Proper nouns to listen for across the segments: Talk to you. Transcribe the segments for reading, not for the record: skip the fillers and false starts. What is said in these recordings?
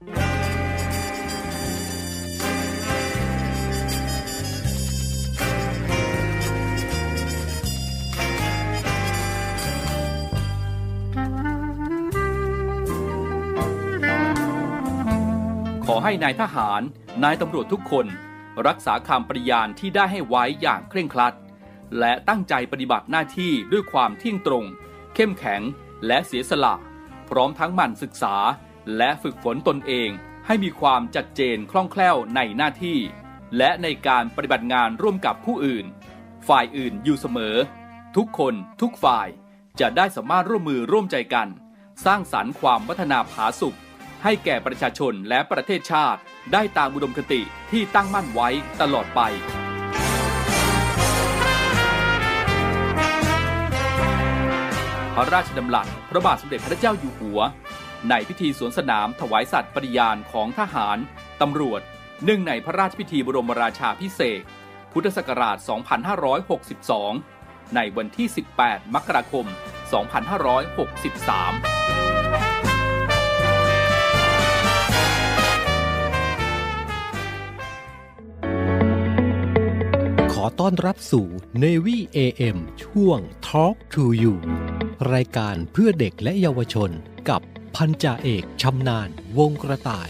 ขอให้นายทหารนายตำรวจทุกคนรักษาคำปฏิญาณที่ได้ให้ไว้อย่างเคร่งครัดและตั้งใจปฏิบัติหน้าที่ด้วยความเที่ยงตรงเข้มแข็งและเสียสละพร้อมทั้งหมั่นศึกษาและฝึกฝนตนเองให้มีความชัดเจนคล่องแคล่วในหน้าที่และในการปฏิบัติงานร่วมกับผู้อื่นฝ่ายอื่นอยู่เสมอทุกคนทุกฝ่ายจะได้สามารถร่วมมือร่วมใจกันสร้างสรรค์ความพัฒนาผาสุกให้แก่ประชาชนและประเทศชาติได้ตามอุดมคติที่ตั้งมั่นไว้ตลอดไปพระราชดำรัสพระบาทสมเด็จพระเจ้าอยู่หัวในพิธีสวนสนามถวายสัตย์ปฏิญาณของทหารตำรวจเนื่องในพระราชพิธีบรมราชาภิเษกพุทธศักราช 2562 ในวันที่ 18 มกราคม 2563ขอต้อนรับสู่ Navy AM ช่วง Talk to you รายการเพื่อเด็กและเยาวชนกับพันจ่าเอกชำนาญวงกระต่าย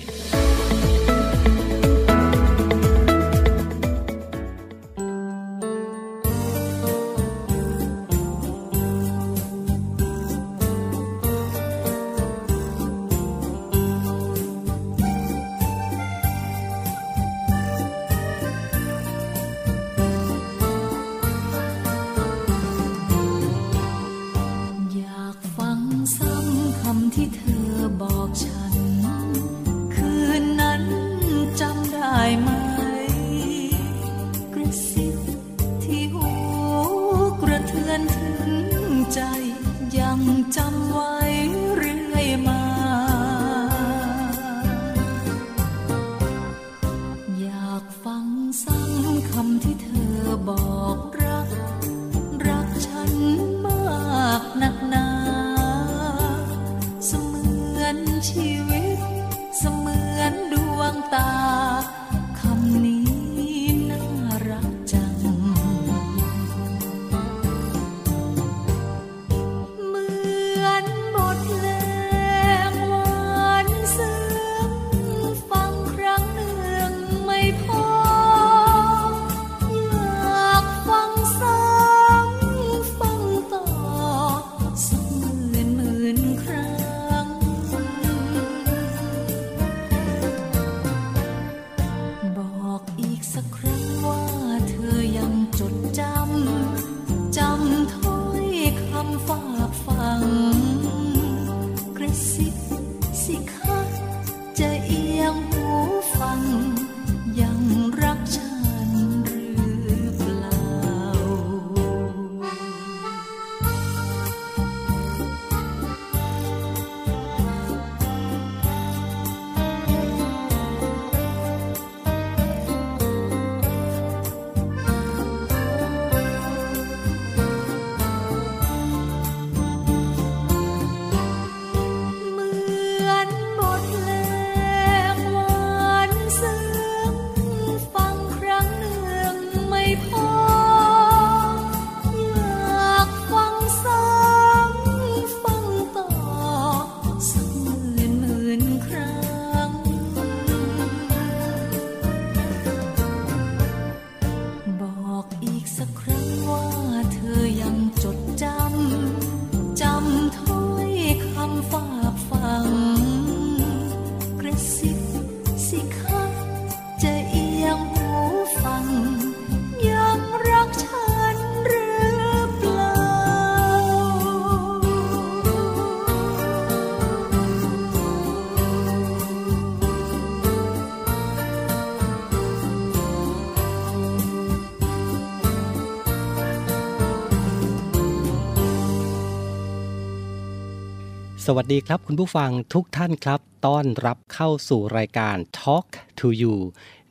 สวัสดีครับคุณผู้ฟังทุกท่านครับต้อนรับเข้าสู่รายการ Talk to you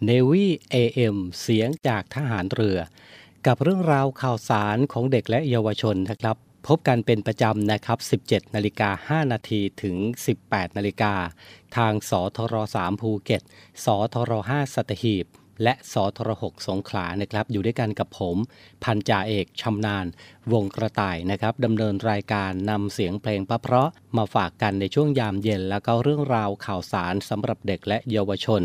Navy AM เสียงจากทหารเรือกับเรื่องราวข่าวสารของเด็กและเยาวชนนะครับ พบกันเป็นประจำนะครับ 17.05 นาทีถึง 18 นาฬิกาทางสทร3ภูเก็ตสทร5สัตหีบและสทร6สงขลานะครับอยู่ด้วยกันกับผมพันจ่าเอกชำนาญวงกระต่ายนะครับดำเนินรายการนำเสียงเพลงเพราะๆมาฝากกันในช่วงยามเย็นแล้วก็เรื่องราวข่าวสารสำหรับเด็กและเยาวชน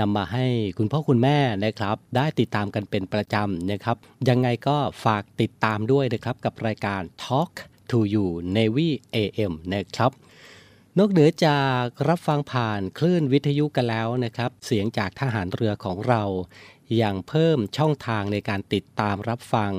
นำมาให้คุณพ่อคุณแม่นะครับได้ติดตามกันเป็นประจำนะครับยังไงก็ฝากติดตามด้วยนะครับกับรายการ Talk to you Navy AM นะครับนอกเหนือจากรับฟังผ่านคลื่นวิทยุกันแล้วนะครับเสียงจากทหารเรือของเราอย่างเพิ่มช่องทางในการติดตามรับฟัง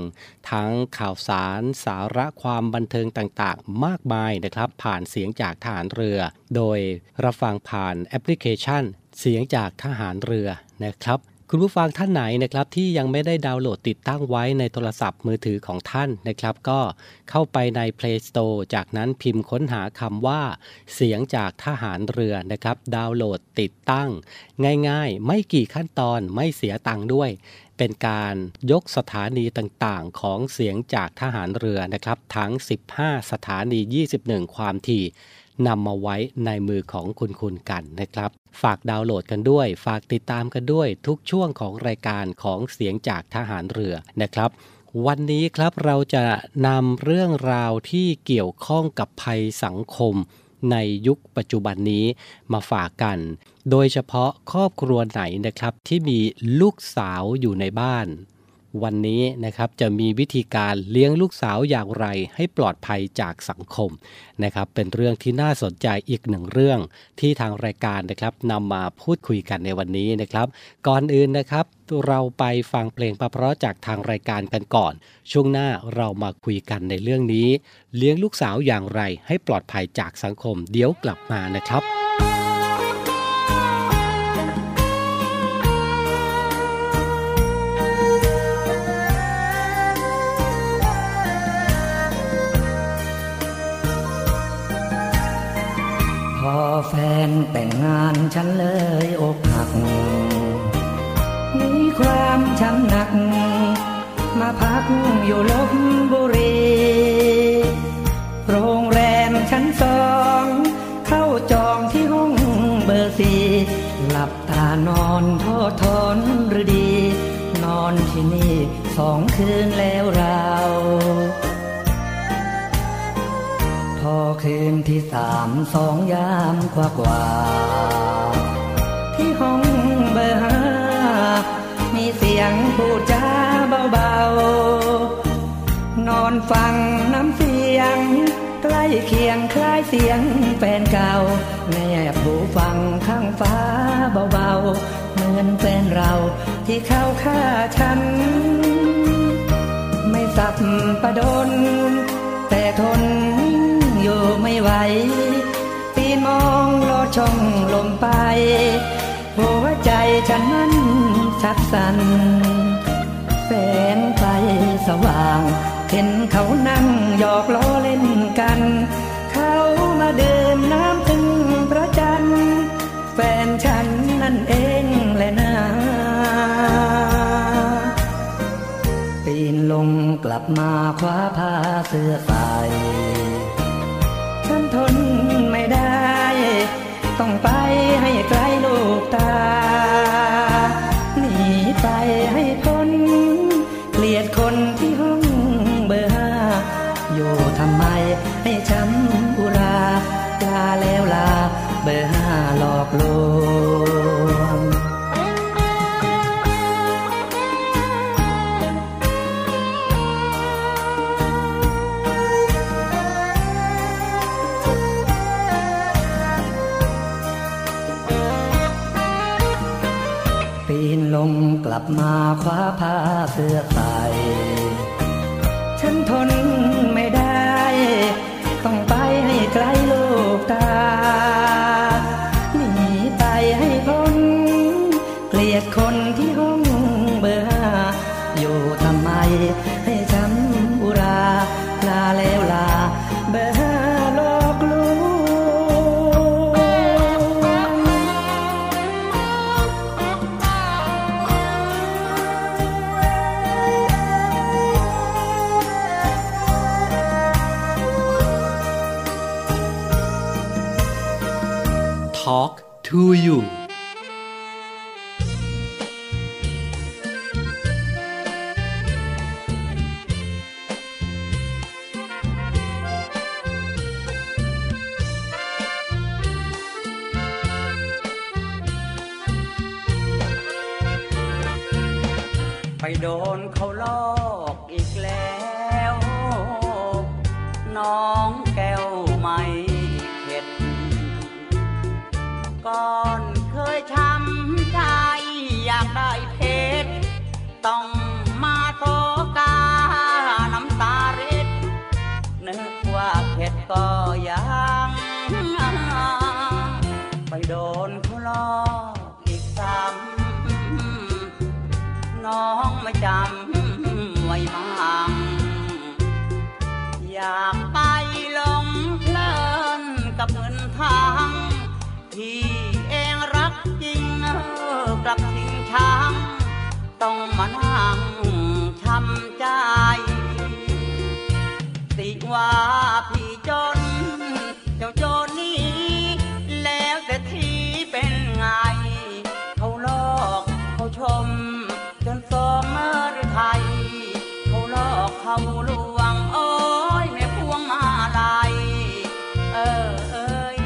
ทั้งข่าวสารสาระความบันเทิงต่างๆมากมายนะครับผ่านเสียงจากทหารเรือโดยรับฟังผ่านแอปพลิเคชันเสียงจากทหารเรือนะครับคุณผู้ฟังท่านไหนนะครับที่ยังไม่ได้ดาวน์โหลดติดตั้งไว้ในโทรศัพท์มือถือของท่านนะครับก็เข้าไปใน Play Store จากนั้นพิมพ์ค้นหาคำว่าเสียงจากทหารเรือนะครับดาวน์โหลดติดตั้งง่ายๆไม่กี่ขั้นตอนไม่เสียตังค์ด้วยเป็นการยกสถานีต่างๆของเสียงจากทหารเรือนะครับทั้ง15สถานี21ความถี่นำมาไว้ในมือของคุณกันนะครับฝากดาวน์โหลดกันด้วยฝากติดตามกันด้วยทุกช่วงของรายการของเสียงจากทหารเรือนะครับวันนี้ครับเราจะนำเรื่องราวที่เกี่ยวข้องกับภัยสังคมในยุคปัจจุบันนี้มาฝากกันโดยเฉพาะครอบครัวไหนนะครับที่มีลูกสาวอยู่ในบ้านวันนี้นะครับจะมีวิธีการเลี้ยงลูกสาวอย่างไรให้ปลอดภัยจากสังคมนะครับเป็นเรื่องที่น่าสนใจอีกหนึ่งเรื่องที่ทางรายการนะครับนำมาพูดคุยกันในวันนี้นะครับก่อนอื่นนะครับเราไปฟังเพลงเพราะๆจากทางรายการกันก่อนช่วงหน้าเรามาคุยกันในเรื่องนี้เลี้ยงลูกสาวอย่างไรให้ปลอดภัยจากสังคมเดี๋ยวกลับมานะครับพอแฟนแต่งงานฉันเลยอกหักมีความช้ำหนักมาพักอยู่ลพบุรีโรงแรมชั้น2เข้าจองที่ห้องเบอร์4หลับตานอนทอดทนหรือดีนอนที่นี่2 คืนแล้วเราพอคืนที่3 2 ยามกว่าที่ห้องเบอร์5มีเสียงพูดจาเบาๆนอนฟังน้ำเสียงใกล้เคียงคล้ายเสียงแฟนเก่าแนบหูฟังข้างฟ้าเบาๆเหมือนแฟนเราที่เข้าฆ่าฉันไม่สับประดนแต่ทนอยู่ไม่ไหวปีนมองลอดช่องลมไปหัวใจฉันนั้นสับสั่นแสงไฟสว่างเห็นเขานั่งหยอกล้อเล่นกันเขามาดื่มน้ำถึงพระจันทร์แฟนฉันนั่นเองแหละนะปีนลงกลับมาคว้าผ้าเสื้อใส่ฉันทนไม่ได้ต้องไปให้ไกลลูกตาหนีไปให้พ้นเกลียดคนที่ห้องเบอร์5อยู่ทำไมให้ช้ำอุราลาแล้วลาเบอร์5หลอกลวงลมกลับมาคว้าผ้าเสื้อใส่ฉันทนไม่ได้ต้องไปให้ไกลลูกตาหนีไปให้พ้นเกลียดคนที่ห้องเบอร์5อยู่ทำไมให้ช้ำอุราลาแล้วลาเบอร์5หลอกลวง to youไปโดนเขาลอกอีกแล้วน้องแก้วไม่เข็ดก่อนเคยช้ำใจอยากได้เพชรต้องมาโศกาน้ำตาริดนึกว่าเข็ดก็ยังไปโดนเขาลอกอีกซ้ำน้องไม่จำไว้มั่งอยากไปหลงเพลินกับเงินทางที่เองรักจริงกลับทิ้งช้างต้องมานั่งช้ำใจติว่าพี่จนเจ้าจนนี้แล้วแต่ที่เป็นไงเขาลอกเขาชมจนสองเมื่อไทยเขาลอกเขาลวงโอ้ยแม่พวงมาลัยเอ้ย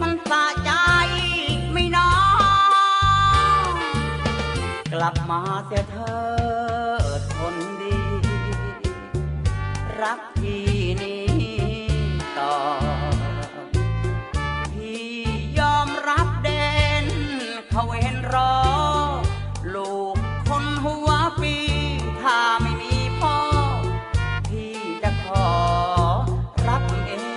มันสะใจไม่น้องกลับมาเสียเธอคนดีรักพี่นี้ต่อพี่ยอมรับเด่นเขาเห็นรอลูกคนหัวปีถ้าไม่มีพ่อพี่จะขอรับเอง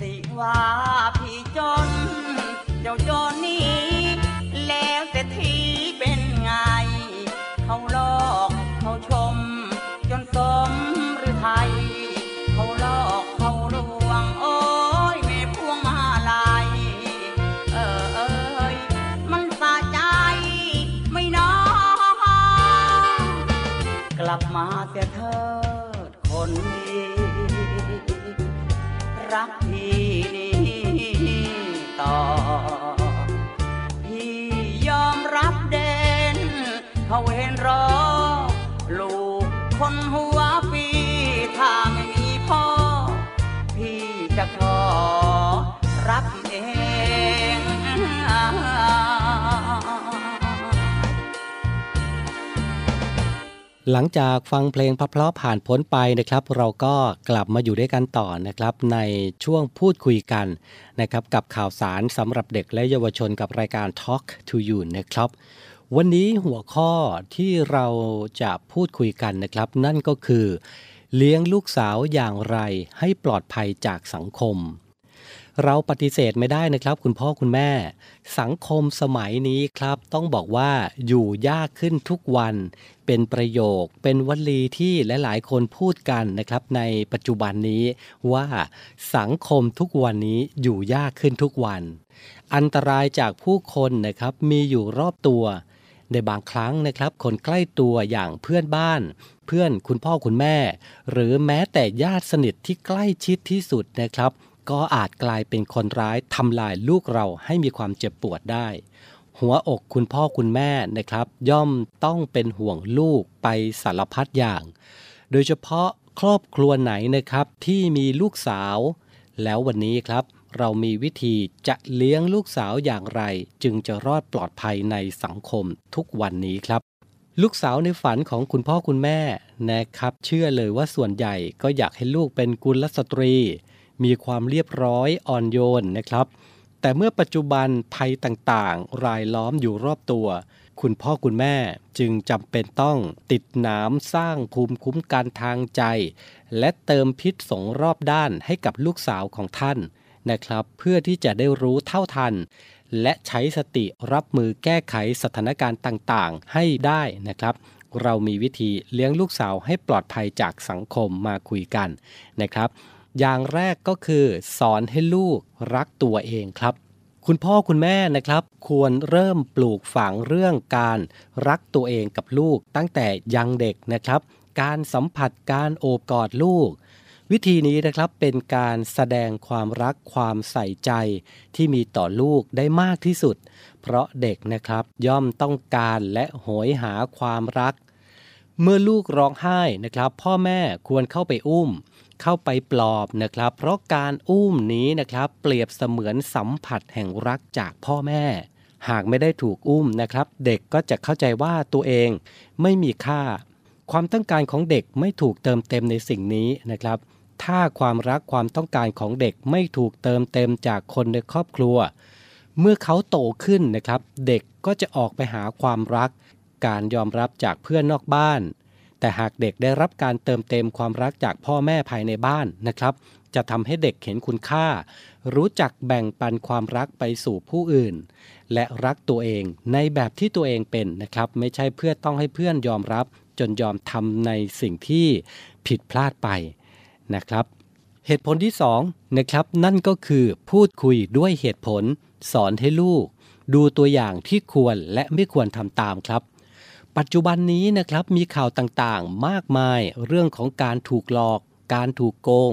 สิว่าพี่จนเจ้าจนนี้แล้วแต่ที่เป็นไงเขาลอกเขาชมจนสมหรือไทยเขาลอกเขาลวงโอ้ยแม่พวงมาลัยเอ้ยมันสะใจไม่น้องกลับมาเสียเถิดคนดีรักพี่นี้ต่อพี่ยอมรับเด่นเขาเห็นรอลูกคนหัวปีถ้าไม่มีพ่อพี่จะขอรับเองหลังจากฟังเพลงเพราะๆผ่านพ้นไปนะครับเราก็กลับมาอยู่ด้วยกันต่อนะครับในช่วงพูดคุยกันนะครับกับข่าวสารสำหรับเด็กและเยาวชนกับรายการ Talk to you นะครับวันนี้หัวข้อที่เราจะพูดคุยกันนะครับนั่นก็คือเลี้ยงลูกสาวอย่างไรให้ปลอดภัยจากสังคมเราปฏิเสธไม่ได้นะครับคุณพ่อคุณแม่สังคมสมัยนี้ครับต้องบอกว่าอยู่ยากขึ้นทุกวันเป็นประโยคเป็นวลีที่หลายๆคนพูดกันนะครับในปัจจุบันนี้ว่าสังคมทุกวันนี้อยู่ยากขึ้นทุกวันอันตรายจากผู้คนนะครับมีอยู่รอบตัวในบางครั้งนะครับคนใกล้ตัวอย่างเพื่อนบ้านเพื่อนคุณพ่อคุณแม่หรือแม้แต่ญาติสนิทที่ใกล้ชิดที่สุดนะครับก็อาจกลายเป็นคนร้ายทำลายลูกเราให้มีความเจ็บปวดได้หัวอกคุณพ่อคุณแม่นะครับย่อมต้องเป็นห่วงลูกไปสารพัดอย่างโดยเฉพาะครอบครัวไหนนะครับที่มีลูกสาวแล้ววันนี้ครับเรามีวิธีจะเลี้ยงลูกสาวอย่างไรจึงจะรอดปลอดภัยในสังคมทุกวันนี้ครับลูกสาวในฝันของคุณพ่อคุณแม่นะครับเชื่อเลยว่าส่วนใหญ่ก็อยากให้ลูกเป็นกุลสตรีมีความเรียบร้อยอ่อนโยนนะครับแต่เมื่อปัจจุบันภัยต่างๆรายล้อมอยู่รอบตัวคุณพ่อคุณแม่จึงจำเป็นต้องติดหนามสร้างภูมิคุ้มกันทางใจและเติมพิษสงรอบด้านให้กับลูกสาวของท่านนะครับเพื่อที่จะได้รู้เท่าทันและใช้สติรับมือแก้ไขสถานการณ์ต่างๆให้ได้นะครับเรามีวิธีเลี้ยงลูกสาวให้ปลอดภัยจากสังคมมาคุยกันนะครับอย่างแรกก็คือสอนให้ลูกรักตัวเองครับ คุณพ่อคุณแม่นะครับควรเริ่มปลูกฝังเรื่องการรักตัวเองกับลูกตั้งแต่ยังเด็กนะครับการสัมผัสการโอบกอดลูกวิธีนี้นะครับเป็นการแสดงความรักความใส่ใจที่มีต่อลูกได้มากที่สุดเพราะเด็กนะครับย่อมต้องการและโหยหาความรักเมื่อลูกร้องไห้นะครับพ่อแม่ควรเข้าไปอุ้มเข้าไปปลอบนะครับเพราะการอุ้มนี้นะครับเปรียบเสมือนสัมผัสแห่งรักจากพ่อแม่หากไม่ได้ถูกอุ้มนะครับเด็กก็จะเข้าใจว่าตัวเองไม่มีค่าความต้องการของเด็กไม่ถูกเติมเต็มในสิ่งนี้นะครับถ้าความรักความต้องการของเด็กไม่ถูกเติมเต็มจากคนในครอบครัวเมื่อเขาโตขึ้นนะครับเด็กก็จะออกไปหาความรักการยอมรับจากเพื่อนนอกบ้านแต่หากเด็กได้รับการเติมเต็มความรักจากพ่อแม่ภายในบ้านนะครับจะทำให้เด็กเห็นคุณค่ารู้จักแบ่งปันความรักไปสู่ผู้อื่นและรักตัวเองในแบบที่ตัวเองเป็นนะครับไม่ใช่เพื่อต้องให้เพื่อนยอมรับจนยอมทำในสิ่งที่ผิดพลาดไปนะครับเหตุผลที่2นะครับนั่นก็คือพูดคุยด้วยเหตุผลสอนให้ลูกดูตัวอย่างที่ควรและไม่ควรทำตามครับปัจจุบันนี้นะครับมีข่าวต่างๆมากมายเรื่องของการถูกหลอกการถูกโกง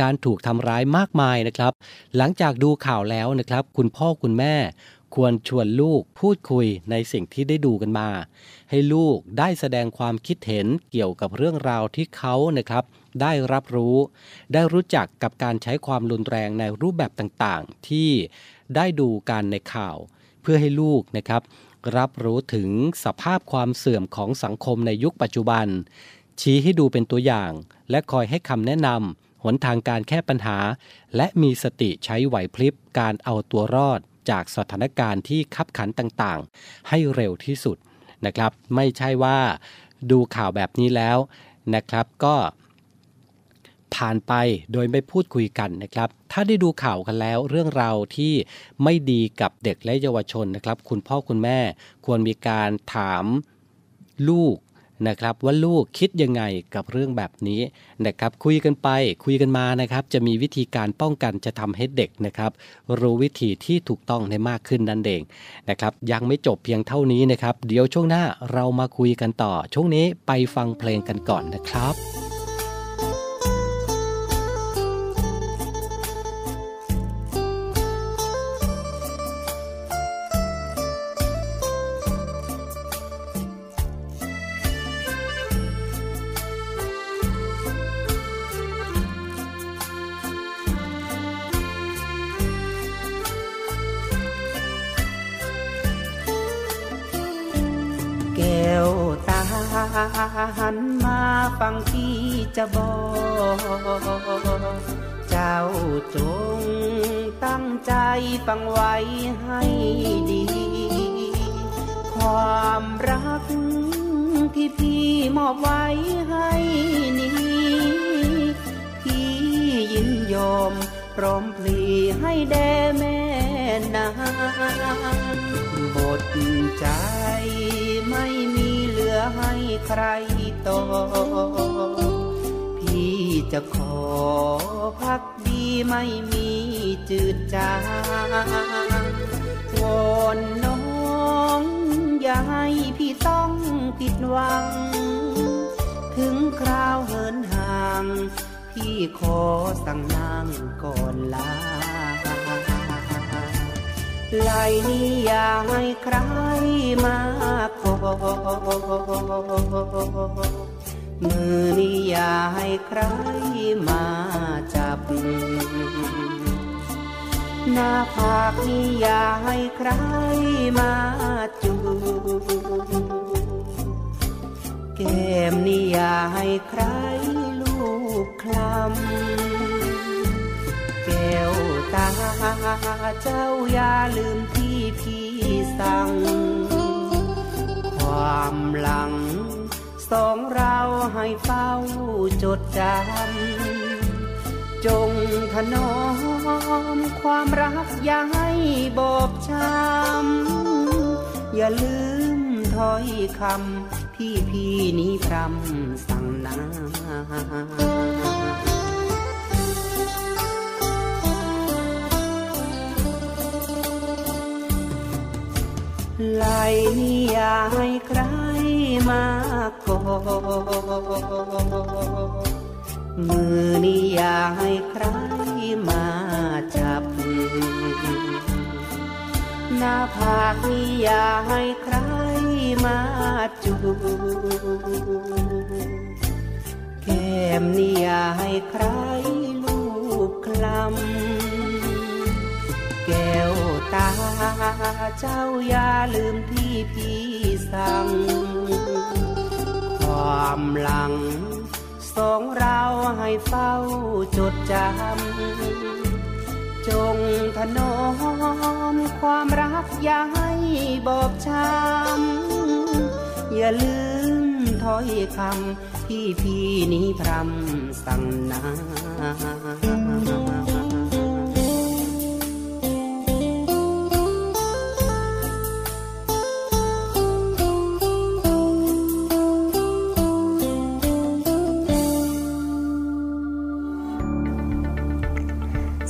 การถูกทำร้ายมากมายนะครับหลังจากดูข่าวแล้วนะครับคุณพ่อคุณแม่ควรชวนลูกพูดคุยในสิ่งที่ได้ดูกันมาให้ลูกได้แสดงความคิดเห็นเกี่ยวกับเรื่องราวที่เขานะครับได้รับรู้ได้รู้จักกับการใช้ความรุนแรงในรูปแบบต่างๆที่ได้ดูกันในข่าวเพื่อให้ลูกนะครับรับรู้ถึงสภาพความเสื่อมของสังคมในยุคปัจจุบันชี้ให้ดูเป็นตัวอย่างและคอยให้คำแนะนำหนทางการแก้ปัญหาและมีสติใช้ไหวพริบการเอาตัวรอดจากสถานการณ์ที่คับขันต่างๆให้เร็วที่สุดนะครับไม่ใช่ว่าดูข่าวแบบนี้แล้วนะครับก็ผ่านไปโดยไม่พูดคุยกันนะครับถ้าได้ดูข่าวกันแล้วเรื่องราวที่ไม่ดีกับเด็กและเยาวชนนะครับคุณพ่อคุณแม่ควรมีการถามลูกนะครับว่าลูกคิดยังไงกับเรื่องแบบนี้นะครับคุยกันไปคุยกันมานะครับจะมีวิธีการป้องกันจะทำให้เด็กนะครับรู้วิธีที่ถูกต้องได้มากขึ้นนั่นเองนะครับยังไม่จบเพียงเท่านี้นะครับเดี๋ยวช่วงหน้าเรามาคุยกันต่อช่วงนี้ไปฟังเพลงกันก่อนนะครับหันมาฟังพี่จะบอกเจ้าจงตั้งใจฟังไว้ให้ดีความรักที่พี่มอบไว้ให้นี้พี่ยินยอมพร้อมพลีให้แด่แม่นางบทใจไม่มีเหลือให้ใครต่อพี่จะขอพักดีไม่มีจืดจางวอนน้องอย่าให้พี่ต้องผิดหวังถึงคราวเหินห่างพี่ขอสั่งนางก่อนลาไหลนี้อย่าให้ใครมาขอมือนี้อย่าให้ใครมาจับหน้าผากนี้อย่าให้ใครมาจูบแก้มนี้อย่าให้ใครลูบคลำแก้วตาเจ้าอย่าลืมที่พี่สั่งความหลังสองเราให้เฝ้าจดจำจงถนอมความรักอย่าให้บอบช้ำอย่าลืมถ้อยคำที่พี่นี้พรำสั่งนา ไหลนี่อย่าให้ใครมาก่อมือนี่อย่าให้ใครมาจับหน้าผากนี่อย่าให้ใครมาจูบแก้มนี่อย่าให้ใครลูบคลำแก้วตาเจ้าอย่าลืมที่พี่สั่งความหลังสองเราให้เฝ้าจดจำจงถนอมความรักอย่าให้บอบช้ำอย่าลืมถ้อยคำที่พี่นี้พรำสั่งนา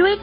ด้วย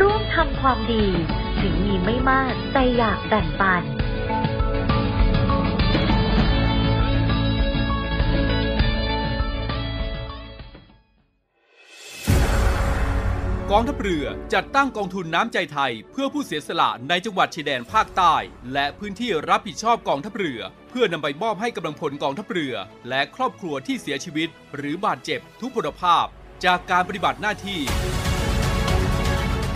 ร่วมทำความดีถึงมีไม่มากแต่อยากแบ่งปันกองทัพเรือจัดตั้งกองทุนน้ำใจไทยเพื่อผู้เสียสละในจังหวัดชายแดนภาคใต้และพื้นที่รับผิดชอบกองทัพเรือเพื่อนำไปมอบให้กำลังพลกองทัพเรือและครอบครัวที่เสียชีวิตหรือบาดเจ็บทุพพลภาพจากการปฏิบัติหน้าที่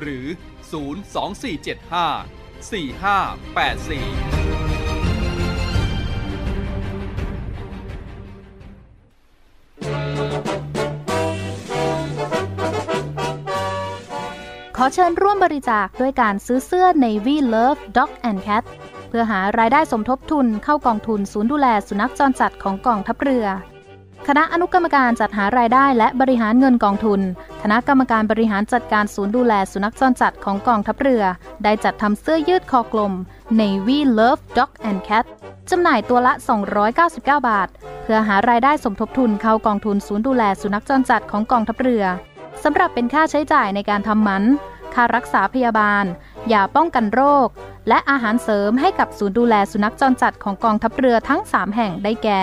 หรือ024754584ขอเชิญร่วมบริจาคด้วยการซื้อเสื้อ Navy Love Dog and Cat เพื่อหารายได้สมทบทุนเข้ากองทุนศูนย์ดูแลสุนัขจรจัดของกองทัพเรือ คณะอนุกรรมการจัดหารายได้และบริหารเงินกองทุนคณะกรรมการบริหารจัดการศูนย์ดูแลสุนัขจรจัดของกองทัพเรือได้จัดทำเสื้อยืดคอกลม Navy Love Dog and Cat จำหน่ายตัวละ299 บาทเพื่อหารายได้สมทบทุนเข้ากองทุนศูนย์ดูแลสุนัขจรจัดของกองทัพเรือสำหรับเป็นค่าใช้จ่ายในการทำหมันค่ารักษาพยาบาลยาป้องกันโรคและอาหารเสริมให้กับศูนย์ดูแลสุนัขจรจัดของกองทัพเรือทั้ง3แห่งได้แก่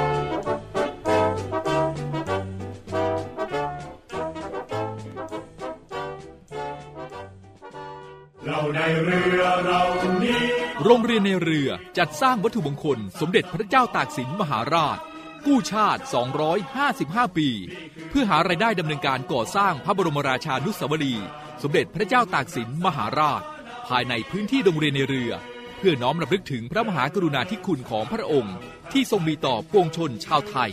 ในเรือเรานี้โรงเรียนในเรือจัดสร้างวัตถุมงคลสมเด็จพระเจ้าตากสินมหาราชกู้ชาติ255ปีเพื่อหารายได้ดำเนินการก่อสร้างพระบรมราชานุสาวรีย์สมเด็จพระเจ้าตากสินมหาราชภายในพื้นที่โรงเรียนในเรือเพื่อน้อมรำลึกถึงพระมหากรุณาธิคุณของพระองค์ที่ทรงมีต่อปวงชนชาวไทย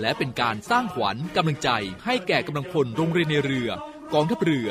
และเป็นการสร้างขวัญกำลังใจให้แก่กำลังพลโรงเรียนในเรือกองทัพเรือ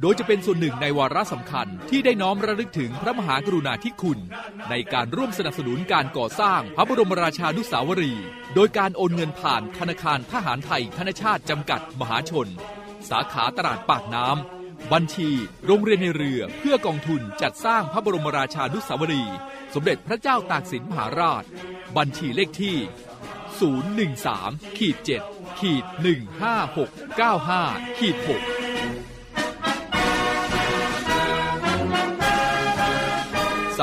โดยจะเป็นส่วนหนึ่งในวาระสำคัญที่ได้น้อมระลึกถึงพระมหากรุณาธิคุณในการร่วมสนับสนุนการก่อสร้างพระบรมราชานุสาวรีย์โดยการโอนเงินผ่านธนาคารทหารไทยธนชาติจำกัดมหาชนสาขาตลาดปากน้ำบัญชีโรงเรียนในเรือเพื่อกองทุนจัดสร้างพระบรมราชานุสาวรีย์สมเด็จพระเจ้าตากสินมหาราชบัญชีเลขที่ 013-7-15695-6ส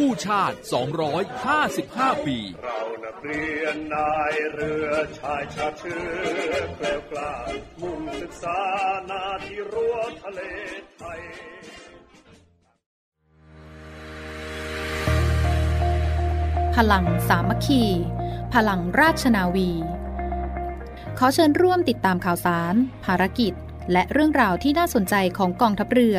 กู้ชาติ255ปีเรานักเรียนนายเรือชายชาติเชื้อเกล้ากล้ามุ่งศึกษานาที่รั้วทะเลไทยพลังสามัคคีพลังราชนาวีขอเชิญร่วมติดตามข่าวสารภารกิจและเรื่องราวที่น่าสนใจของกองทัพเรือ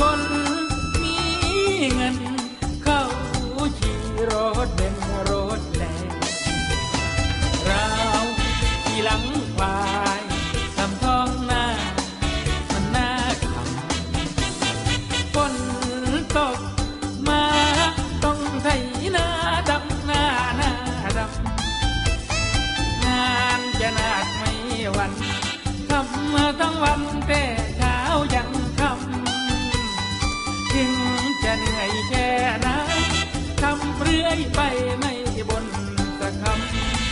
คนมีเงินเขาชีรอ ทั้งวันแต่เช้ายันค่ำถึงจะเหนื่อยแค่ไหนทำเรื่อยไปไม่บ่นสักค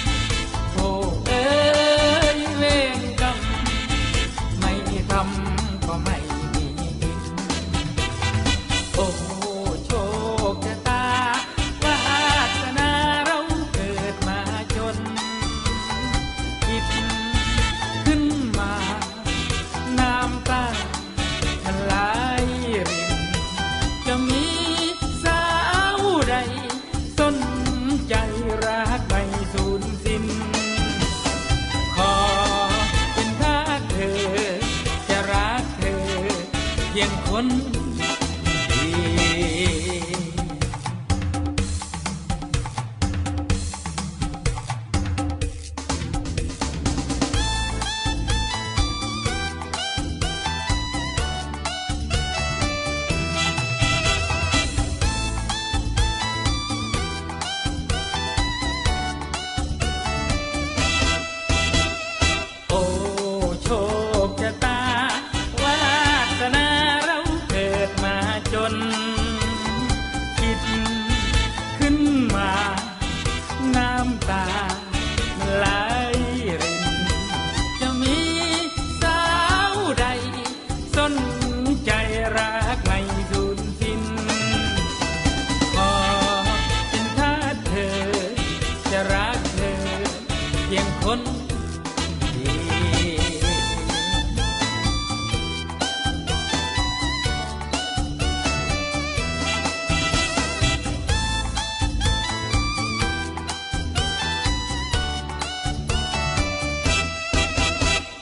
ำโธ่เอ้ยเวรกรรมไม่ทำก็ไม่มีกินโอ้โชคชะตาวาสนาเราเกิดมาจนคิดขึ้นมาน้ำตามันไหลรินจะมีสาวใดสนใจรักไม่สูญสิ้นขอเป็นข้าเธอจะรักเธอเพียงคน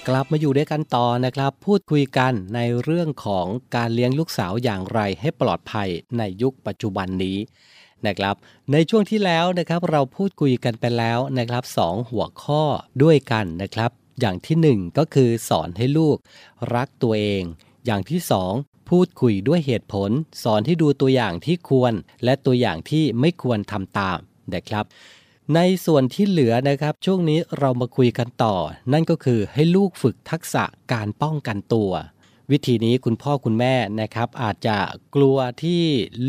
กลับมาอยู่ด้วยกันต่อนะครับพูดคุยกันในเรื่องของการเลี้ยงลูกสาวอย่างไรให้ปลอดภัยในยุคปัจจุบันนี้นะครับในช่วงที่แล้วนะครับเราพูดคุยกันไปแล้วนะครับ2หัวข้อด้วยกันนะครับอย่างที่1ก็คือสอนให้ลูกรักตัวเองอย่างที่2พูดคุยด้วยเหตุผลสอนให้ดูตัวอย่างที่ควรและตัวอย่างที่ไม่ควรทำตามนะครับในส่วนที่เหลือนะครับช่วงนี้เรามาคุยกันต่อนั่นก็คือให้ลูกฝึกทักษะการป้องกันตัววิธีนี้คุณพ่อคุณแม่นะครับอาจจะกลัวที่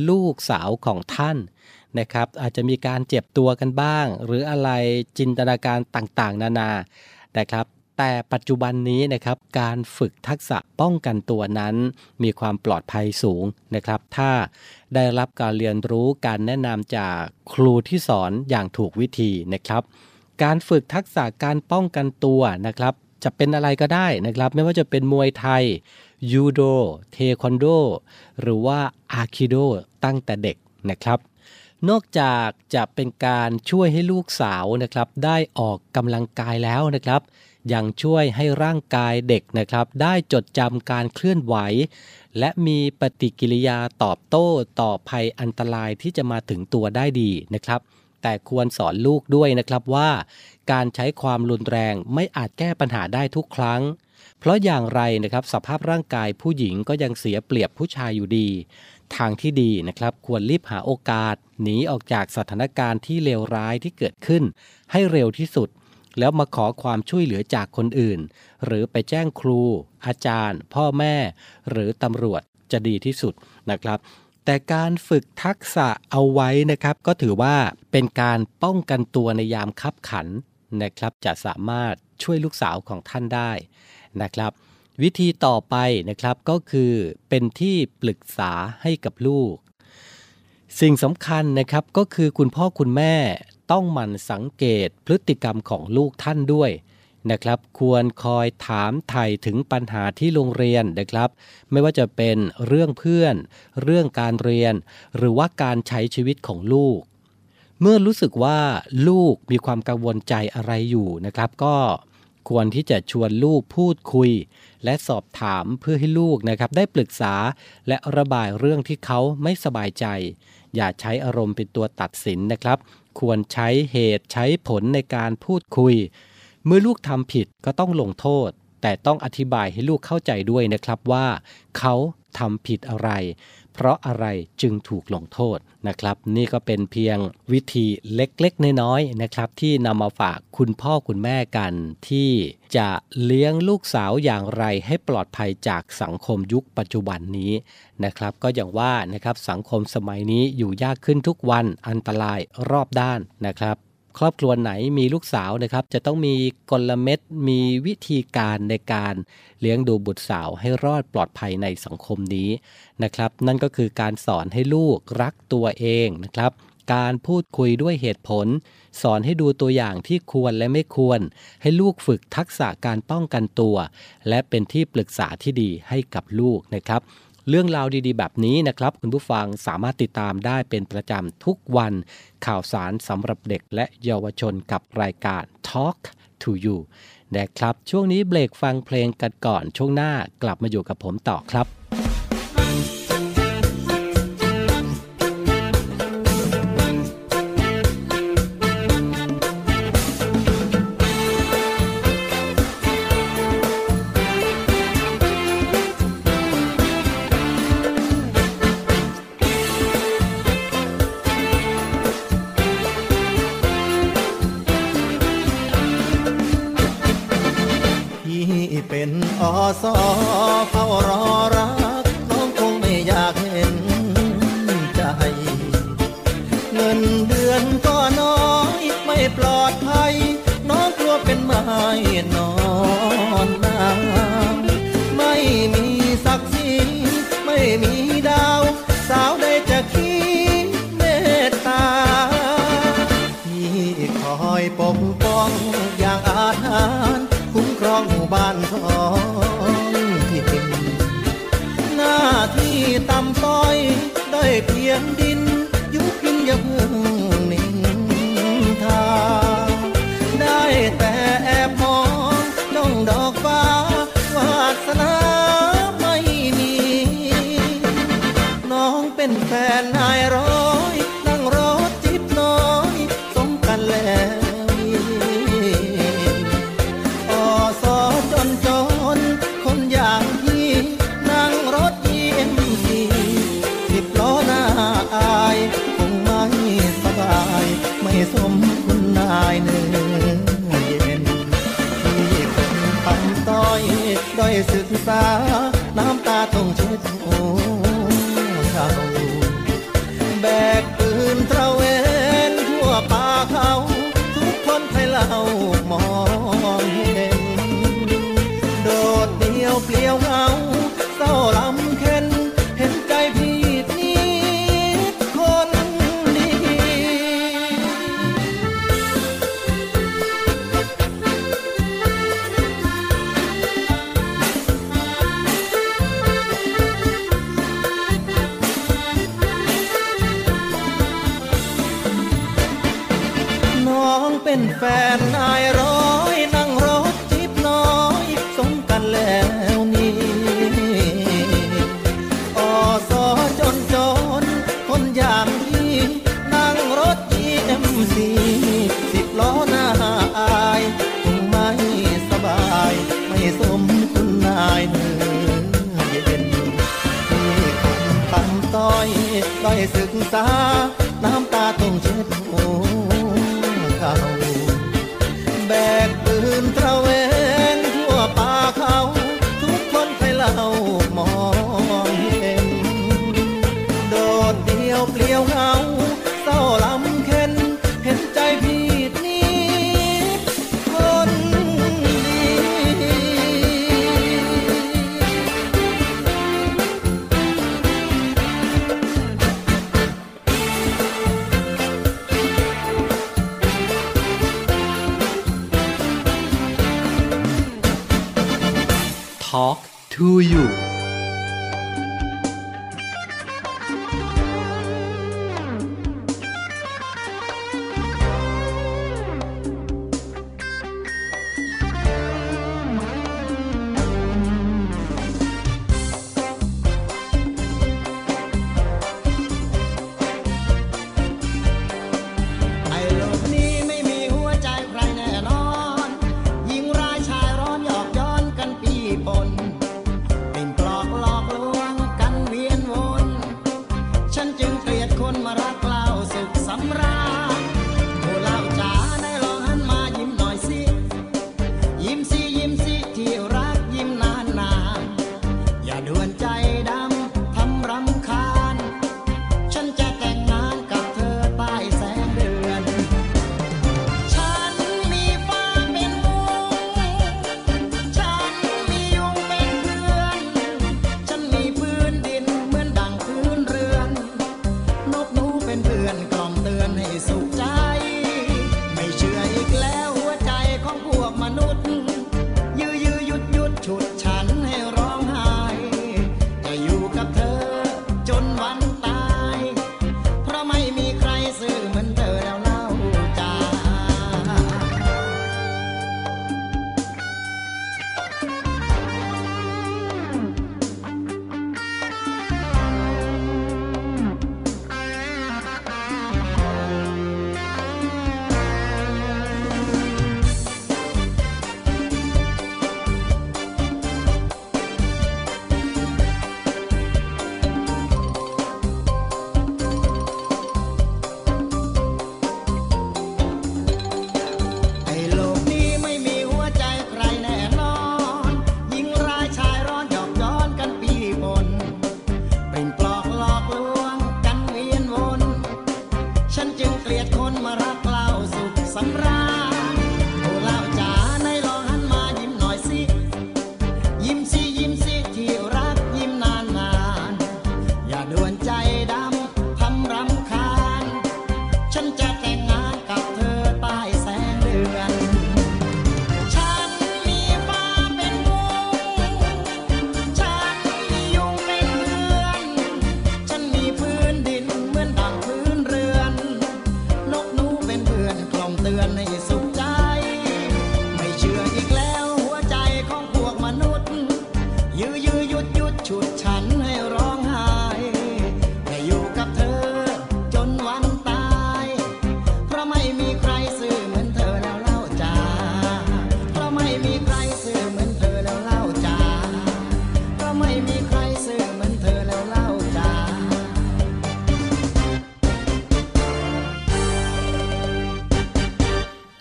ลูกสาวของท่านนะครับอาจจะมีการเจ็บตัวกันบ้างหรืออะไรจินตนาการต่างๆนานานะครับแต่ปัจจุบันนี้นะครับการฝึกทักษะป้องกันตัวนั้นมีความปลอดภัยสูงนะครับถ้าได้รับการเรียนรู้การแนะนำจากครูที่สอนอย่างถูกวิธีนะครับการฝึกทักษะการป้องกันตัวนะครับจะเป็นอะไรก็ได้นะครับไม่ว่าจะเป็นมวยไทยยูโดเทควันโดหรือว่าอาคิโดตั้งแต่เด็กนะครับนอกจากจะเป็นการช่วยให้ลูกสาวนะครับได้ออกกำลังกายแล้วนะครับยังช่วยให้ร่างกายเด็กนะครับได้จดจำการเคลื่อนไหวและมีปฏิกิริยาตอบโต้ต่อภัยอันตรายที่จะมาถึงตัวได้ดีนะครับแต่ควรสอนลูกด้วยนะครับว่าการใช้ความรุนแรงไม่อาจแก้ปัญหาได้ทุกครั้งเพราะอย่างไรนะครับสภาพร่างกายผู้หญิงก็ยังเสียเปรียบผู้ชายอยู่ดีทางที่ดีนะครับควรรีบหาโอกาสหนีออกจากสถานการณ์ที่เลวร้ายที่เกิดขึ้นให้เร็วที่สุดแล้วมาขอความช่วยเหลือจากคนอื่นหรือไปแจ้งครูอาจารย์พ่อแม่หรือตำรวจจะดีที่สุดนะครับแต่การฝึกทักษะเอาไว้นะครับก็ถือว่าเป็นการป้องกันตัวในยามคับขันนะครับจะสามารถช่วยลูกสาวของท่านได้นะครับวิธีต่อไปนะครับก็คือเป็นที่ปรึกษาให้กับลูกสิ่งสำคัญนะครับก็คือคุณพ่อคุณแม่ต้องหมั่นสังเกตพฤติกรรมของลูกท่านด้วยนะครับควรคอยถามไถ่ถึงปัญหาที่โรงเรียนนะครับไม่ว่าจะเป็นเรื่องเพื่อนเรื่องการเรียนหรือว่าการใช้ชีวิตของลูกเมื่อรู้สึกว่าลูกมีความกังวลใจอะไรอยู่นะครับก็ควรที่จะชวนลูกพูดคุยและสอบถามเพื่อให้ลูกนะครับได้ปรึกษาและระบายเรื่องที่เขาไม่สบายใจอย่าใช้อารมณ์เป็นตัวตัดสินนะครับควรใช้เหตุใช้ผลในการพูดคุยเมื่อลูกทำผิดก็ต้องลงโทษแต่ต้องอธิบายให้ลูกเข้าใจด้วยนะครับว่าเขาทำผิดอะไร เพราะอะไรจึงถูกลงโทษนะครับนี่ก็เป็นเพียงวิธีเล็กๆน้อยๆนะครับที่นำมาฝากคุณพ่อคุณแม่กันที่จะเลี้ยงลูกสาวอย่างไรให้ปลอดภัยจากสังคมยุคปัจจุบันนี้นะครับก็อย่างว่านะครับสังคมสมัยนี้อยู่ยากขึ้นทุกวันอันตรายรอบด้านนะครับครอบครัวไหนมีลูกสาวนะครับจะต้องมีกลเม็ดมีวิธีการในการเลี้ยงดูบุตรสาวให้รอดปลอดภัยในสังคมนี้นะครับนั่นก็คือการสอนให้ลูกรักตัวเองนะครับการพูดคุยด้วยเหตุผลสอนให้ดูตัวอย่างที่ควรและไม่ควรให้ลูกฝึกทักษะการป้องกันตัวและเป็นที่ปรึกษาที่ดีให้กับลูกนะครับเรื่องราวดีๆแบบนี้นะครับคุณผู้ฟังสามารถติดตามได้เป็นประจำทุกวันข่าวสารสำหรับเด็กและเยาวชนกับรายการ Talk to you นะครับช่วงนี้เบรกฟังเพลงกันก่อนช่วงหน้ากลับมาอยู่กับผมต่อครับสอเฝ้ารอรักน้องคงไม่อยากเห็นใจเงินเดือนก็น้อยไม่ปลอดภัยน้องกลัวเป็นไม้นอนน้ำไม่มีศักดิ์ศรีไม่มีดาวสาวใดจะคิดเมตตาที่คอยปกป้องอย่างอาถรรพ์คุ้มครองหมู่บ้านทองที่เป็นหน้าที่ต่ำต้อยได้เพียงดินยุพินยังนิ่งทาได้แต่แอบมองน้องดอกฟ้าวาสนาไม่มีน้องเป็นแฟนนายร้อยนั่งรถจิบน้อยสมกันแล้วไม่สมคุณนายเนื้อเย็นที่คนต่ำต้อยด้อยศึกษาน้ำตาต้องเช็ดโอ้เศร้าแบกปืนตระเวนทั่วป่าเขาทุกคนให้เรามองเห็นโดดเดี่ยวเปลี่ยวเงาเศร้าลำเค็นเห็นใจพี่เป็นแฟนนายร้อยนั่งรถจิบน้อยสมกันแล้วนี่อสจนคนอย่างนี้นั่งรถ GMC สิบล้อหน้าอายคงไม่สบายไม่สมคุณนายเนื้อเย็นนี่คนต่ำต้อยด้อยศึกษาน้ำตาต้องเช็ดโอ้แบกปืนตระเวนทั่วป่าเขาทุกคนให้เรามองเห็นโดดเดี่ยวเปลี่ยวเงาเศร้าลำเค็นเห็นใจพี่นี้คนดีTalk to you ปน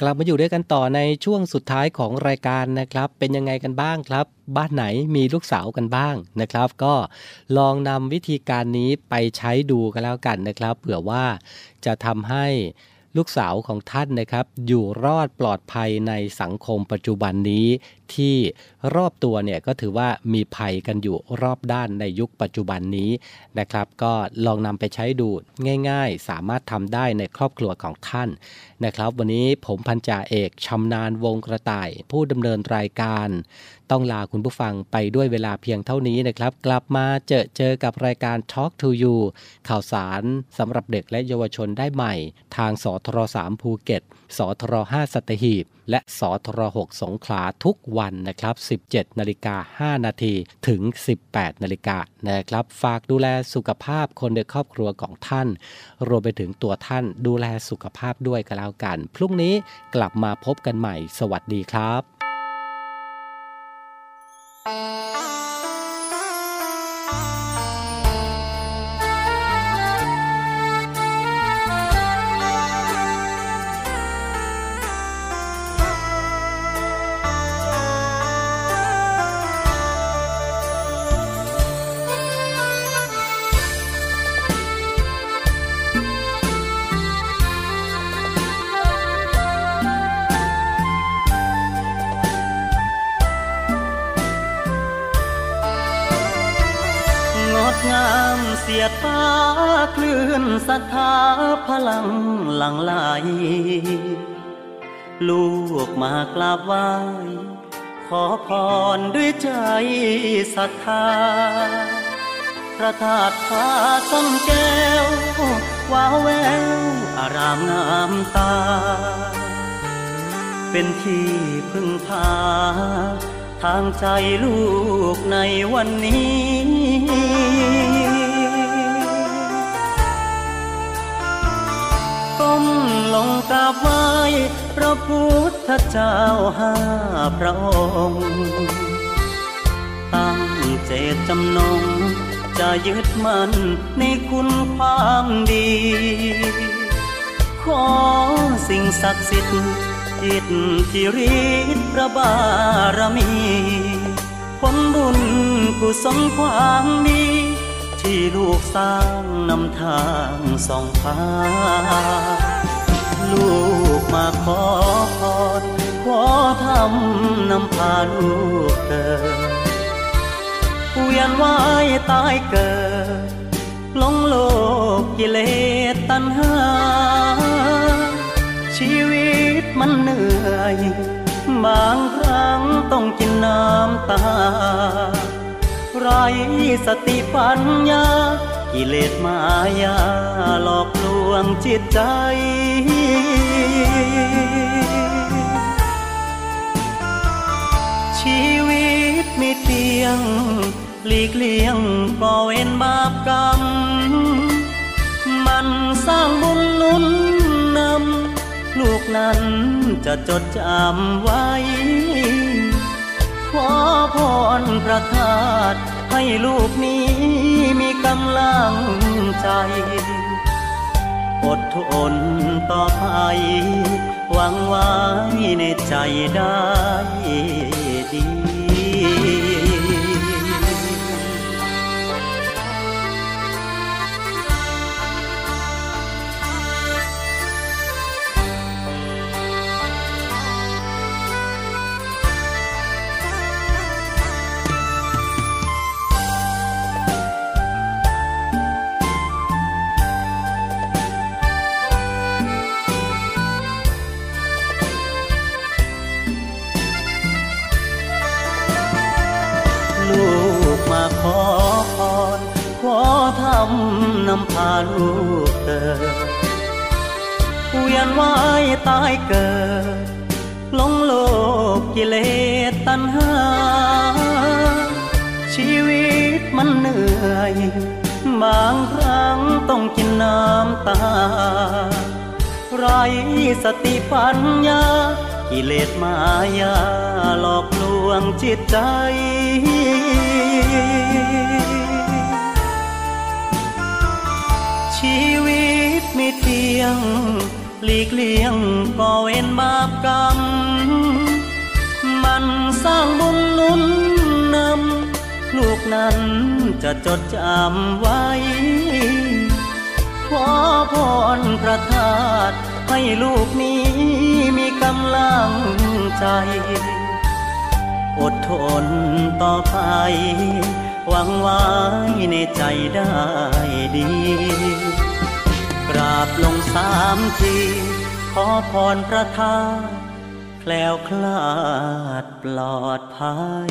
กลับมาอยู่ด้วยกันต่อในช่วงสุดท้ายของรายการนะครับเป็นยังไงกันบ้างครับบ้านไหนมีลูกสาวกันบ้างนะครับก็ลองนำวิธีการนี้ไปใช้ดูกันแล้วกันนะครับเผื่อว่าจะทำให้ลูกสาวของท่านนะครับอยู่รอดปลอดภัยในสังคมปัจจุบันนี้ที่รอบตัวเนี่ยก็ถือว่ามีภัยกันอยู่รอบด้านในยุคปัจจุบันนี้นะครับก็ลองนำไปใช้ดูง่ายๆสามารถทำได้ในครอบครัวของท่านนะครับวันนี้ผมพันจ่าเอกชำนาญวงกระต่ายผู้ดำเนินรายการต้องลาคุณผู้ฟังไปด้วยเวลาเพียงเท่านี้นะครับกลับมาเจอกับรายการ Talk to you ข่าวสารสำหรับเด็กและเยาวชนได้ใหม่ทางสทร3ภูเก็ตสทร5สัตหีบและสทร6สงขลาทุกวันนะครับ 17:05 น.ถึง 18:00 น.นะครับฝากดูแลสุขภาพคนในครอบครัวของท่านรวมไปถึงตัวท่านดูแลสุขภาพด้วยก็แล้วกันพรุ่งนี้กลับมาพบกันใหม่สวัสดีครับเสียดฟ้าคลื่นศรัทธาพลังหลั่งไหลลูกมากราบไหว้ขอพรด้วยใจศรัทธาพระธาตุฟ้าส้มแก้วว้าวแววอารามงามตาเป็นที่พึ่งพาทางใจลูกในวันนี้ก้มลงกราบไหว้พระพุทธเจ้าห้าพระองค์ตั้งเจตจำนงจะยึดมั่นในคุณความดีขอสิ่งศักดิ์สิทธิ์จิตที่ฤทธิ์พระบารมีผลบุญกุศลความดีที่ลูกสร้างนำทางส่องพาลูกมาขอพรขอธรรมนำพาลูกเกิดเวียนว่ายตายเกิดหลงโลกกิเลสตัณหาชีวิตมันเหนื่อยบางครั้งต้องกินน้ำตาไรสติปัญญากิเลสมายาหลอกลวงจิตใจชีวิตมีเตียงหลีกเลี่ยงก่อเวรบาปกรรมมันสร้างบุญลุ้นนำลูกนั้นจะจดจำไว้ขอพรพระธาตุให้ลูกนี้มีกำลังใจอดทนต่อไปหวังไว้ในใจได้ดีขอพรขอธรรมนำพาลูกเกิดเวียนว่ายตายเกิดหลงโลกกิเลสตัณหาชี มันเหนื่อยบางครั้งต้องกินน้ำตาไรสติปัญญากิเลสมายาหลอกลวงจิตใจชีวิตไม่เที่ยงหลีกเลี่ยงก่อเวรบาปกรรมมันสร้างบุญนุนนำลูกนั้นจะจดจำไว้ขอพรพระธาตุให้ลูกนี้มีกำลังใจอดทนต่อไปหวังไว้ในใจได้ดีกราบลง3 ทีขอพรพระธาตุแคล้วคลาดปลอดภัย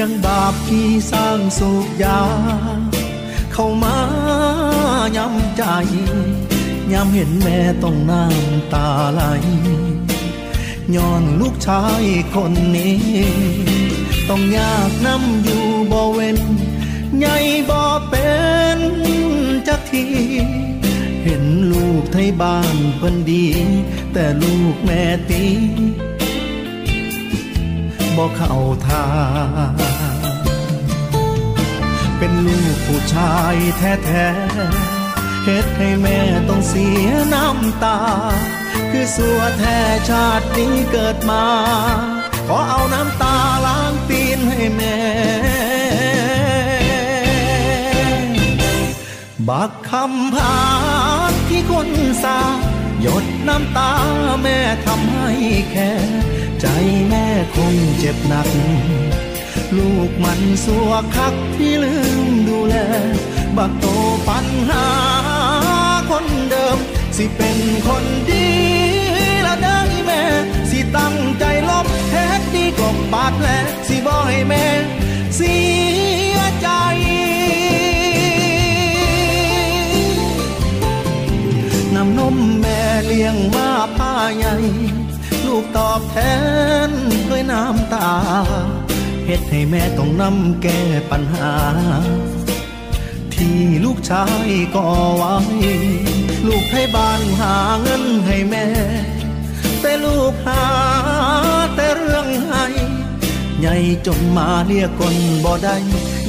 จังบาปที่สร้างสุขยาเข้ามายำใจยำเห็นแม่ต้องน้ำตาไหลย้อนลูกชายคนนี้ต้องยากน้ำอยู่บ่เว้นใหญ่บ่เป็นจักทีเห็นลูกไทยบ้านเพิ่นดีแต่ลูกแม่ตีบ่เข้าทางเป็นลูกผู้ชายแท้ๆเฮ็ดให้แม่ต้องเสียน้ำตาคือสัวแท้ชาตินี้เกิดมาขอเอาน้ำตาล้างตีนให้แม่บักคำพาดที่คนสาหยดน้ำตาแม่ทำให้แค่ใจแม่คงเจ็บหนักลูกมันสัวคักที่ลืมดูแลบักโตปัญหาคนเดิมสิเป็นคนดีละเด้อแม่สิตั้งใจลบแท้ดีกบบาดแผลสิบ่ให้แม่เสียใจน้ำนมแม่เลี้ยงมาป้าใหญ่ลูกตอบแทนด้วยน้ำตาเฮ็ดให้แม่ต้องนำแก้ปัญหาที่ลูกชายก่อไว้ลูกให้บ้านหาเงินให้แม่แต่ลูกหาแต่เรื่องให้ใหญ่จนมาเรียกคนบ่ได้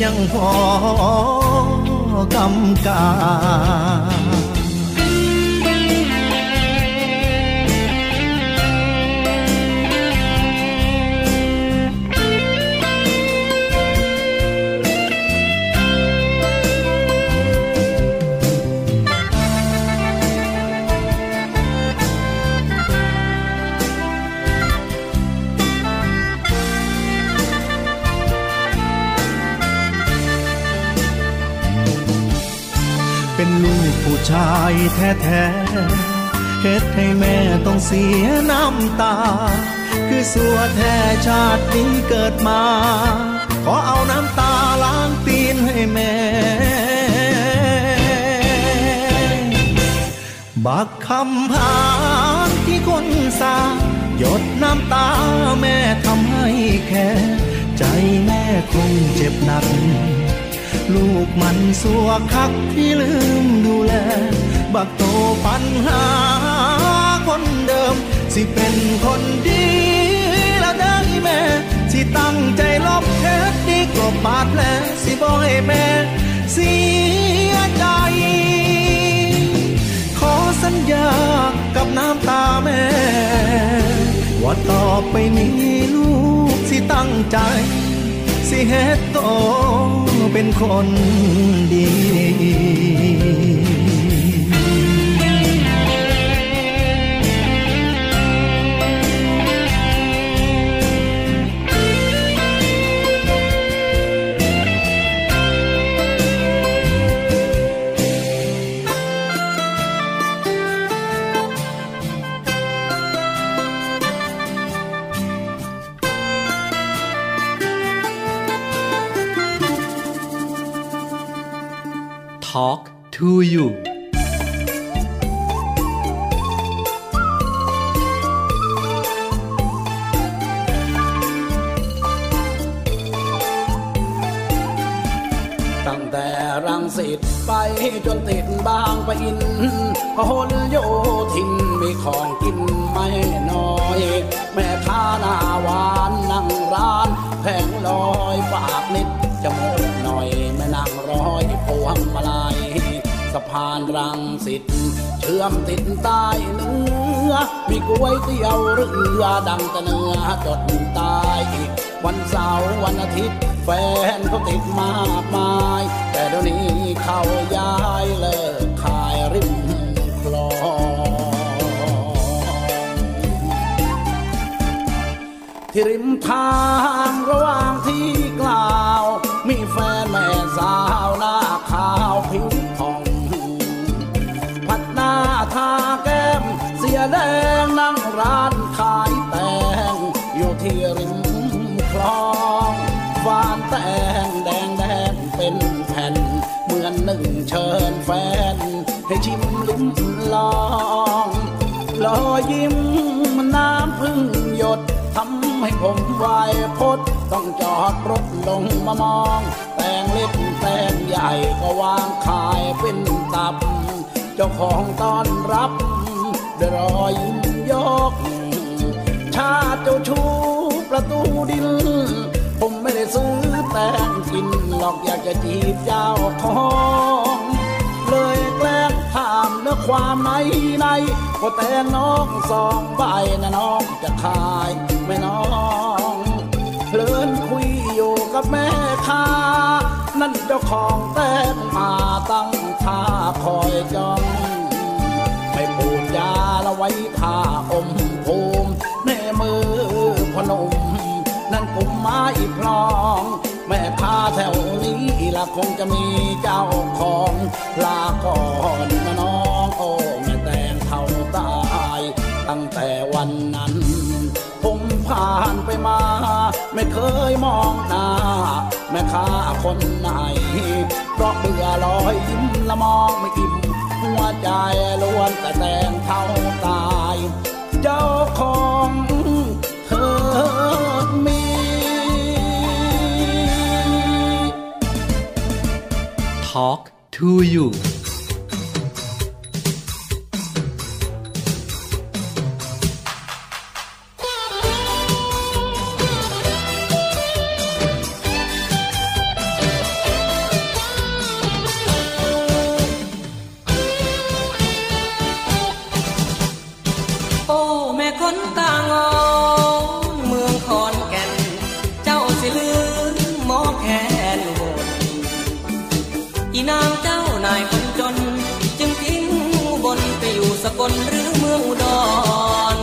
ยังพอกำกาลูกผู้ชายแท้ๆเฮ็ดให้แม่ต้องเสียน้ำตาคือสัวแท้ชาตินี้เกิดมาขอเอาน้ำตาล้างตีนให้แม่บักคำพาดที่คนสาหยดน้ำตาแม่ทำให้แค่ใจแม่คงเจ็บหนักลูกมันสัวคักที่ลืมดูแลบักโตปัญหาคนเดิม สิเป็นคนดีแล้วได้แม่สิตั้งใจลบเฮ็ดดีกลบบาดแผลสิบ่ให้แม่เสียใจขอสัญญากับน้ำตาแม่ว่าต่อไปนี้ลูกสิตั้งใจสิเฮ็ดโตเป็นคนดีTalk to you ตั้งแต่รังสิตไปจนติดบางปะอินพหลโยธินมีของกินไม่น้อยแม่ค้าหน้าหวานนั่งร้านแผงลอยปากนิดจมูกหน่อยแม่นางร้อยพวงมาลัยสะพานรังสิตเชื่อมติดใต้เนื้อมีก๋วยเตี๋ยวเรือดังตะเนื้อจดตายวันเสาร์วันอาทิตย์แฟนเขาติดมากมายแต่เดี๋ยวนี้เขาย้ายเลิกขายริมคลองที่ริมทางระหว่างที่กล่าวมีแฟนแม่สาวหน้าขาวผิวผ่องพัดหน้าทาแก้มเสียแดงนั่งร้านขายแตงอยู่ที่ริมคลองฟานแตงแดงแดงเป็นแผ่นเหมือนหนึ่งเชิญแฟนให้ชิมลิ้มลองรอยยิ้มน้ำพึ่งหยดทำให้ผมไหวพดต้องจอดรถลงมามองแตงเล็กแตงใหญ่ก็วางขายเป็นตับเจ้าของต้อนรับด้วยรอยยิ้มยกชาติเจ้าชู้ประตูดินผมไม่ได้ซื้อแตงกินหรอกอยากจะจีบเจ้าของเลยแกล้งถามเรื่องความในก็แต่น้องสองใบนะน้องจะขายไม่น้องเพลินคุยอยู่กับแม่ค้านั่นเจ้าของแตงมาตั้งท่าคอยจ้องไม่ปูดยาละไว้ท่าอมภูมิในมือพนมนั่นกุมไม้พลองแม่ค้าแถวนี้ล่ะคงจะมีเจ้าของลาก่อนนะน้องโอ้แม่แตงเขาตายตั้งแต่วันนั้นผมผ่านไปมาไม่เคยมองหน้าแม่ค้าคนไหนเพราะเบื่อรอยยิ้มละมองไม่อิ่มหัวใจล้วนแต่แตงเขาตายเจ้าของเธอTalk to you โอ้แม่คนตางอนเมืองขอนแก่นเจ้าสิลืมหมอแคนโหดอีนางเจ้านายคนจนจึงทิ้งบนไปอยู่สกลหรือเมืองอุดร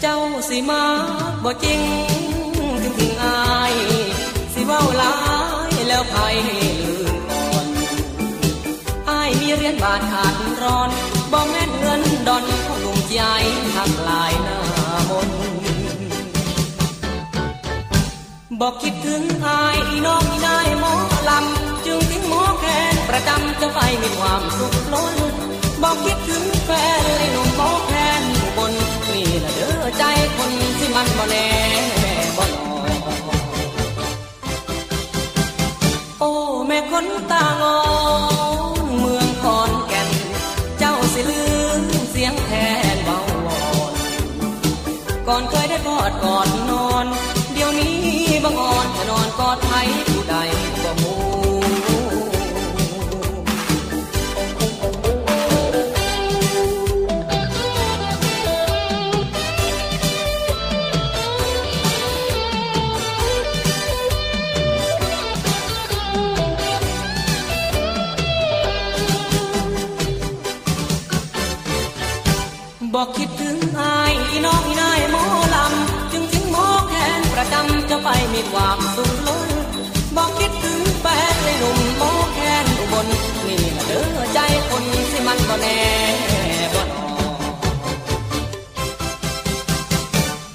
เจ้าสิมาบ่จริงถึงทิ้งอายสิเว้าหลายแล้วไผให้ลืมก่อนอายมีเรียนบาทขาดร้อนบ่แม่นเงินดอนของหนุ่มใจหักหลายหน้ามนบอกคิดถึงอายอีน้องอีนายหมอลำจึงทิ้งหมอแคนประจำจะไปมีความสุขล้นบอกคิดถึงแฟนไอ้หนุ่มหมอแคนบนนี่ละเด้อใจคนที่มันบ่แน่บ่นอนโอ้แม่คนตางอนเมืองขอนแก่นเจ้าสิลืมเสียงแคน ก่อนเคยได้กอดก่อนนอนเดี๋ยวนี้บังอ่อนจะนอนกอดใครผู้ใดก็โหบอกคิดถึงอายอีน้องอีนายหมอลำจึงถึงหมอแคนประจำจะไปมีความสุขล้นบอกคิดถึงแฟนเลยหนุ่มหมอแคนอุบลนี่ล่ะเด้อใจคนสิมันบ่แน่บ่นอ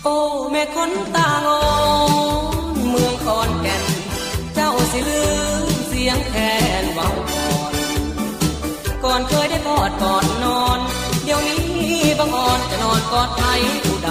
โอ้แม่คนตางอนเมืองขอนแก่นเจ้าสิลืมเสียงแคนเว้าก่อนเคยได้กอดก่อนนอนเดี๋ยวนี้บังอ่อนจะนอนกอดใครผู้ใด